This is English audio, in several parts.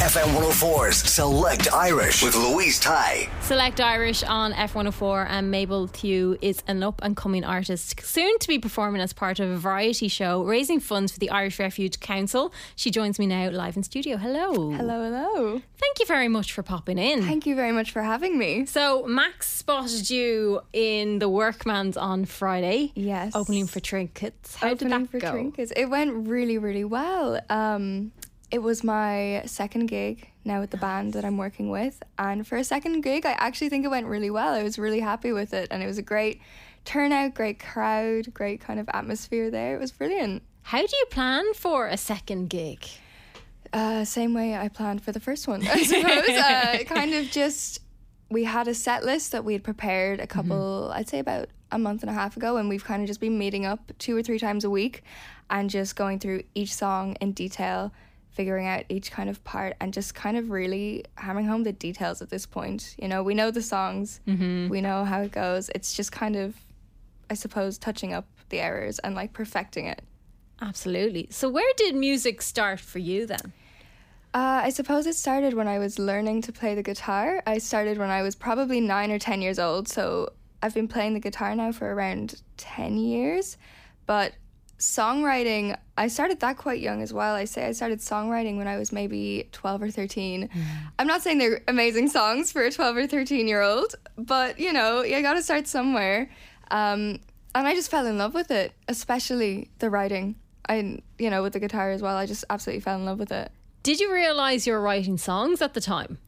FM 104's Select Irish with Louise Ty. Select Irish on F104, and Mabel Thew is an up-and-coming artist soon to be performing as part of a variety show raising funds for the Irish Refugee Council. She joins me now live in studio. Hello. Hello, hello. Thank you very much for popping in. Thank you very much for having me. So Max spotted you in The Workman's on Friday. Yes. Opening for Trinkets. How did that go? It went really, really well. It was my second gig now with the band that I'm working with. And for a second gig, I actually think it went really well. I was really happy with it. And it was a great turnout, great crowd, great kind of atmosphere there. It was brilliant. How do you plan for a second gig? Same way I planned for the first one, I suppose. We had a set list that we had prepared a couple, I'd say about a month and a half ago, and we've kind of just been meeting up 2 or 3 times a week and just going through each song in detail, figuring out each kind of part and just kind of really hammering home the details at this point. You know, we know the songs, we know how it goes. It's just kind of, I suppose, touching up the errors and like perfecting it. Absolutely. So where did music start for you then? I suppose it started when I was learning to play the guitar. I started when I was probably 9 or 10 years old. So I've been playing the guitar now for around 10 years. But songwriting, I started that quite young as well. I say I started songwriting when I was maybe 12 or 13. I'm not saying they're amazing songs for a 12 or 13 year old, but you know, you gotta start somewhere. And I just fell in love with it, especially the writing. With the guitar as well, I just absolutely fell in love with it. Did you realise you were writing songs at the time?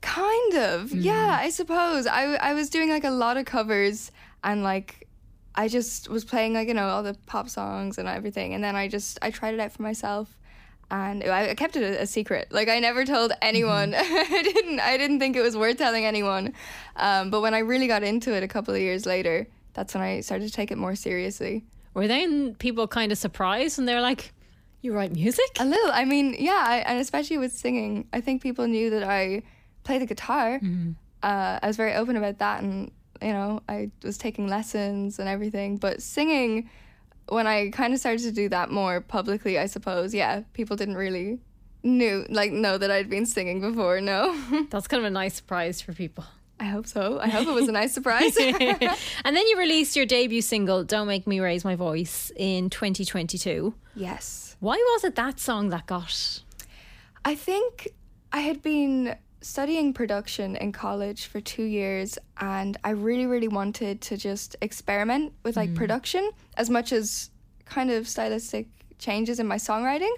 Kind of, yeah, I suppose. I was doing like a lot of covers and like I just was playing, like, you know, all the pop songs and everything. And then I tried it out for myself, and I kept it a secret. Like, I never told anyone. I didn't think it was worth telling anyone. But when I really got into it a couple of years later, that's when I started to take it more seriously. Were then people kind of surprised and they're like, you write music? A little. I mean, yeah, and especially with singing. I think people knew that I play the guitar. I was very open about that, and you know, I was taking lessons and everything. But singing, when I kind of started to do that more publicly, I suppose, yeah, people didn't really know that I'd been singing before, no. That's kind of a nice surprise for people. I hope so. I hope it was a nice surprise. And then you released your debut single, Don't Make Me Raise My Voice, in 2022. Yes. Why was it that song that got? I think I had been studying production in college for 2 years, and I really, really wanted to just experiment with like production as much as kind of stylistic changes in my songwriting.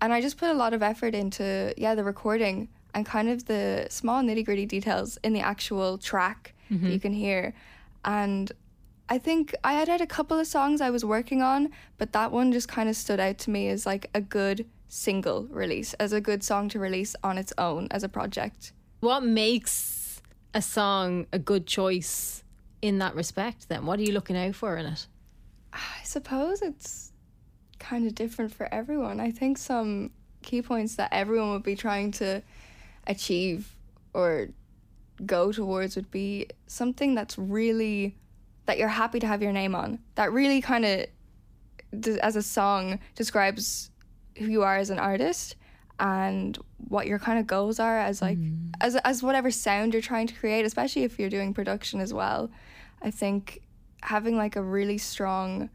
And I just put a lot of effort into the recording and kind of the small nitty-gritty details in the actual track that you can hear. And I think I had a couple of songs I was working on, but that one just kind of stood out to me as like a good single release, as a good song to release on its own as a project. What makes a song a good choice in that respect then? What are you looking out for in it? I suppose it's kind of different for everyone. I think some key points that everyone would be trying to achieve or go towards would be something that's really, that you're happy to have your name on, that really kind of, as a song, describes who you are as an artist and what your kind of goals are as like as whatever sound you're trying to create, especially if you're doing production as well. I think having like a really strong,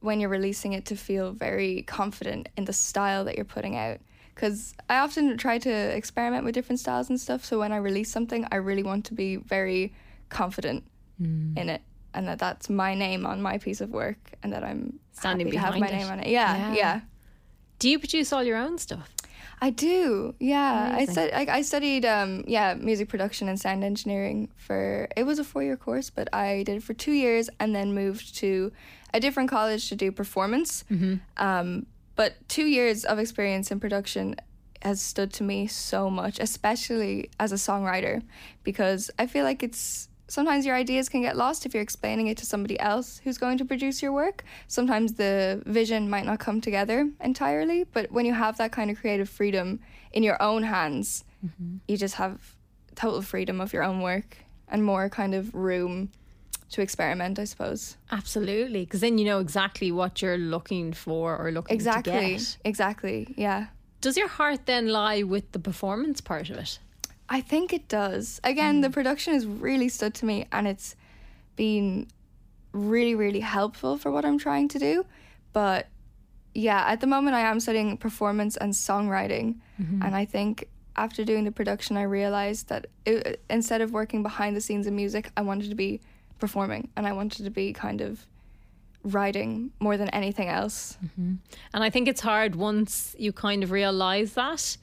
when you're releasing it, to feel very confident in the style that you're putting out, because I often try to experiment with different styles and stuff. So when I release something, I really want to be very confident in it, and that's my name on my piece of work, and that I'm standing behind to have my name on it. Yeah. Do you produce all your own stuff? I do, yeah. I studied music production and sound engineering for, it was a 4-year course, but I did it for 2 years and then moved to a different college to do performance. Mm-hmm. But 2 years of experience in production has stood to me so much, especially as a songwriter, because I feel like it's sometimes your ideas can get lost if you're explaining it to somebody else who's going to produce your work. Sometimes the vision might not come together entirely, but when you have that kind of creative freedom in your own hands, mm-hmm. you just have total freedom of your own work and more kind of room to experiment, I suppose. Absolutely, because then you know exactly what you're looking for or looking to get. Exactly, yeah. Does your heart then lie with the performance part of it? I think it does. Again, the production has really stood to me and it's been really, really helpful for what I'm trying to do. But yeah, at the moment I am studying performance and songwriting. Mm-hmm. And I think after doing the production, I realised that instead of working behind the scenes in music, I wanted to be performing and I wanted to be kind of writing more than anything else. Mm-hmm. And I think it's hard once you kind of realise that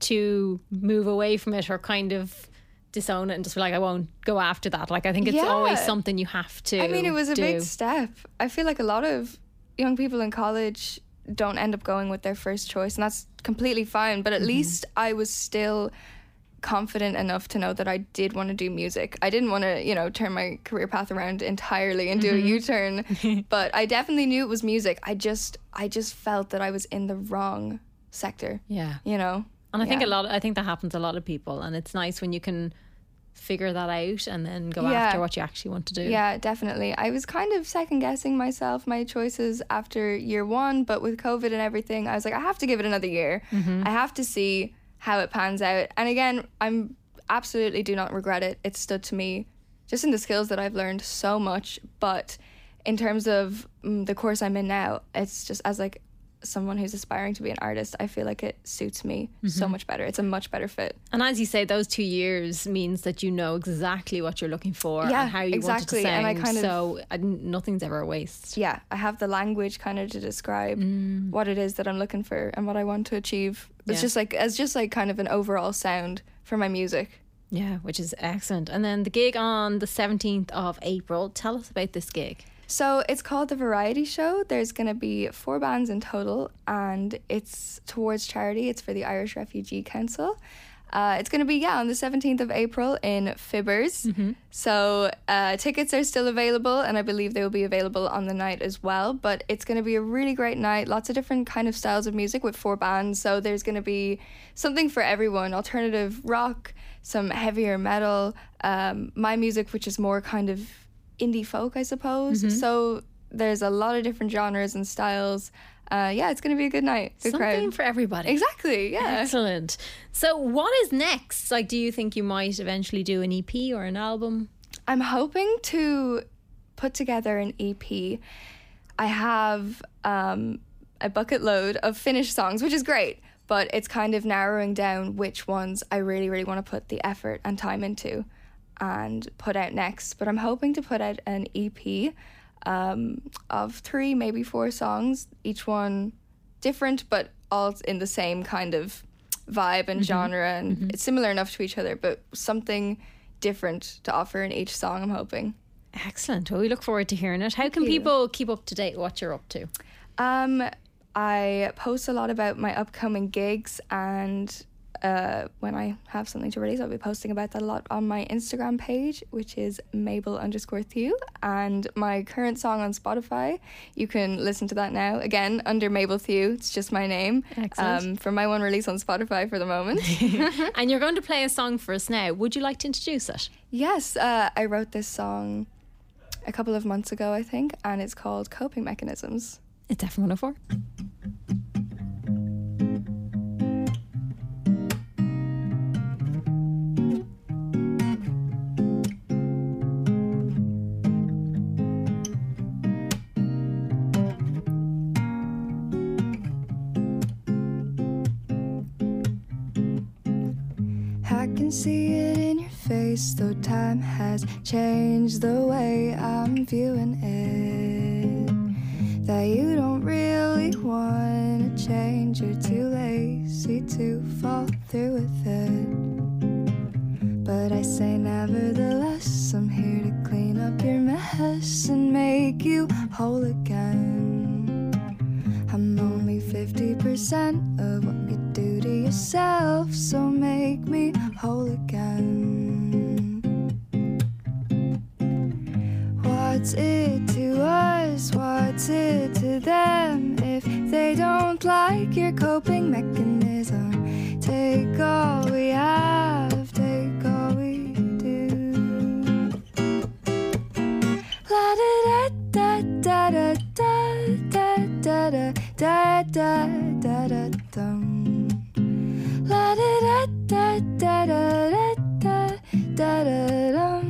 to move away from it or kind of disown it and just be like, I won't go after that. Like, I think it's always something you have to do. I mean, it was a big step. I feel like a lot of young people in college don't end up going with their first choice, and that's completely fine, but at least I was still confident enough to know that I did want to do music. I didn't want to, you know, turn my career path around entirely and do a U-turn, but I definitely knew it was music. I just felt that I was in the wrong sector. Yeah. You know? And I think I think that happens to a lot of people, and it's nice when you can figure that out and then go after what you actually want to do. Yeah, definitely. I was kind of second guessing myself, my choices after year one, but with COVID and everything, I was like, I have to give it another year. Mm-hmm. I have to see how it pans out. And again, I'm absolutely do not regret it. It stood to me just in the skills that I've learned so much, but in terms of the course I'm in now, it's just as like someone who's aspiring to be an artist, I feel like it suits me so much better. It's a much better fit. And as you say, those 2 years means that you know exactly what you're looking for and how you want it to sound. And I kind of, nothing's ever a waste. Yeah, I have the language kind of to describe what it is that I'm looking for and what I want to achieve. It's just like kind of an overall sound for my music. Yeah, which is excellent. And then the gig on the 17th of April. Tell us about this gig. So it's called The Variety Show. There's going to be 4 bands in total, and it's towards charity. It's for the Irish Refugee Council. It's going to be, on the 17th of April in Fibbers. Mm-hmm. So tickets are still available, and I believe they will be available on the night as well. But it's going to be a really great night. Lots of different kind of styles of music with 4 bands. So there's going to be something for everyone. Alternative rock, some heavier metal, my music, which is more kind of indie folk, I suppose. Mm-hmm. So there's a lot of different genres and styles. It's going to be a good night. Good Something crowd. For everybody. Exactly, yeah. Excellent. So what is next? Like, do you think you might eventually do an EP or an album? I'm hoping to put together an EP. I have a bucket load of finished songs, which is great, but it's kind of narrowing down which ones I really, really want to put the effort and time into and put out next. But I'm hoping to put out an EP of 3, maybe 4 songs, each one different but all in the same kind of vibe and genre, and it's similar enough to each other, but something different to offer in each song, I'm hoping. Excellent. Well, we look forward to hearing it. How Thank can you. People keep up to date what you're up to? I post a lot about my upcoming gigs, and when I have something to release, I'll be posting about that a lot on my Instagram page, which is Mabel_Thew, and my current song on Spotify, you can listen to that now, again under Mabel Thew. It's just my name. Excellent. For my one release on Spotify for the moment. And you're going to play a song for us now. Would you like to introduce it? Yes, I wrote this song a couple of months ago, I think, and it's called Coping Mechanisms. It's FM 104. See it in your face, though time has changed the way I'm viewing it, that you don't really want to change. You're too lazy to fall through with it. But I say nevertheless, I'm here to clean up your mess and make you whole again. I'm only 50% of what you do to yourself, so make me whole again. What's it to us? What's it to them? If they don't like your coping mechanism, take all we have, take all we do. La da da da da da da da da da da da da dum. La da da da da da da da da dum.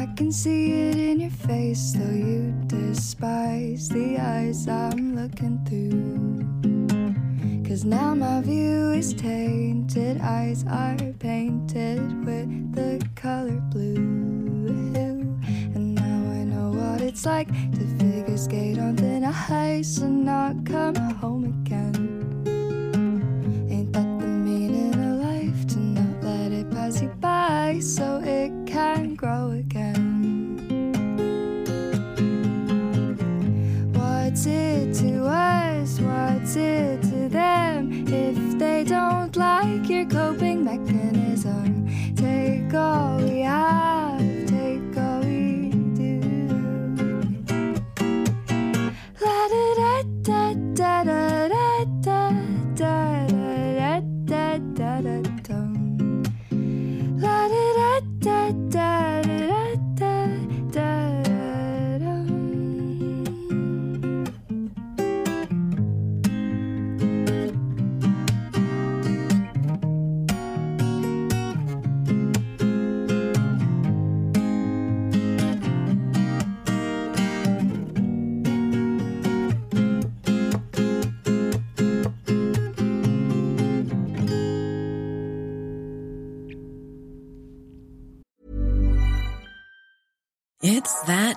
I can see it in your face, though you despise the eyes I'm looking through. 'Cause now my view is tainted, eyes are painted with the color blue. And now I know what it's like to figure skate on thin ice and not come home again. Ain't that the meaning of life, to not let it pass you by so it can grow again? What's it to us? What's it to them? If they don't like your coping mechanism, take all we have, take all we do. La da da da da da da da da da da da dum. La da da da da da da da. It's that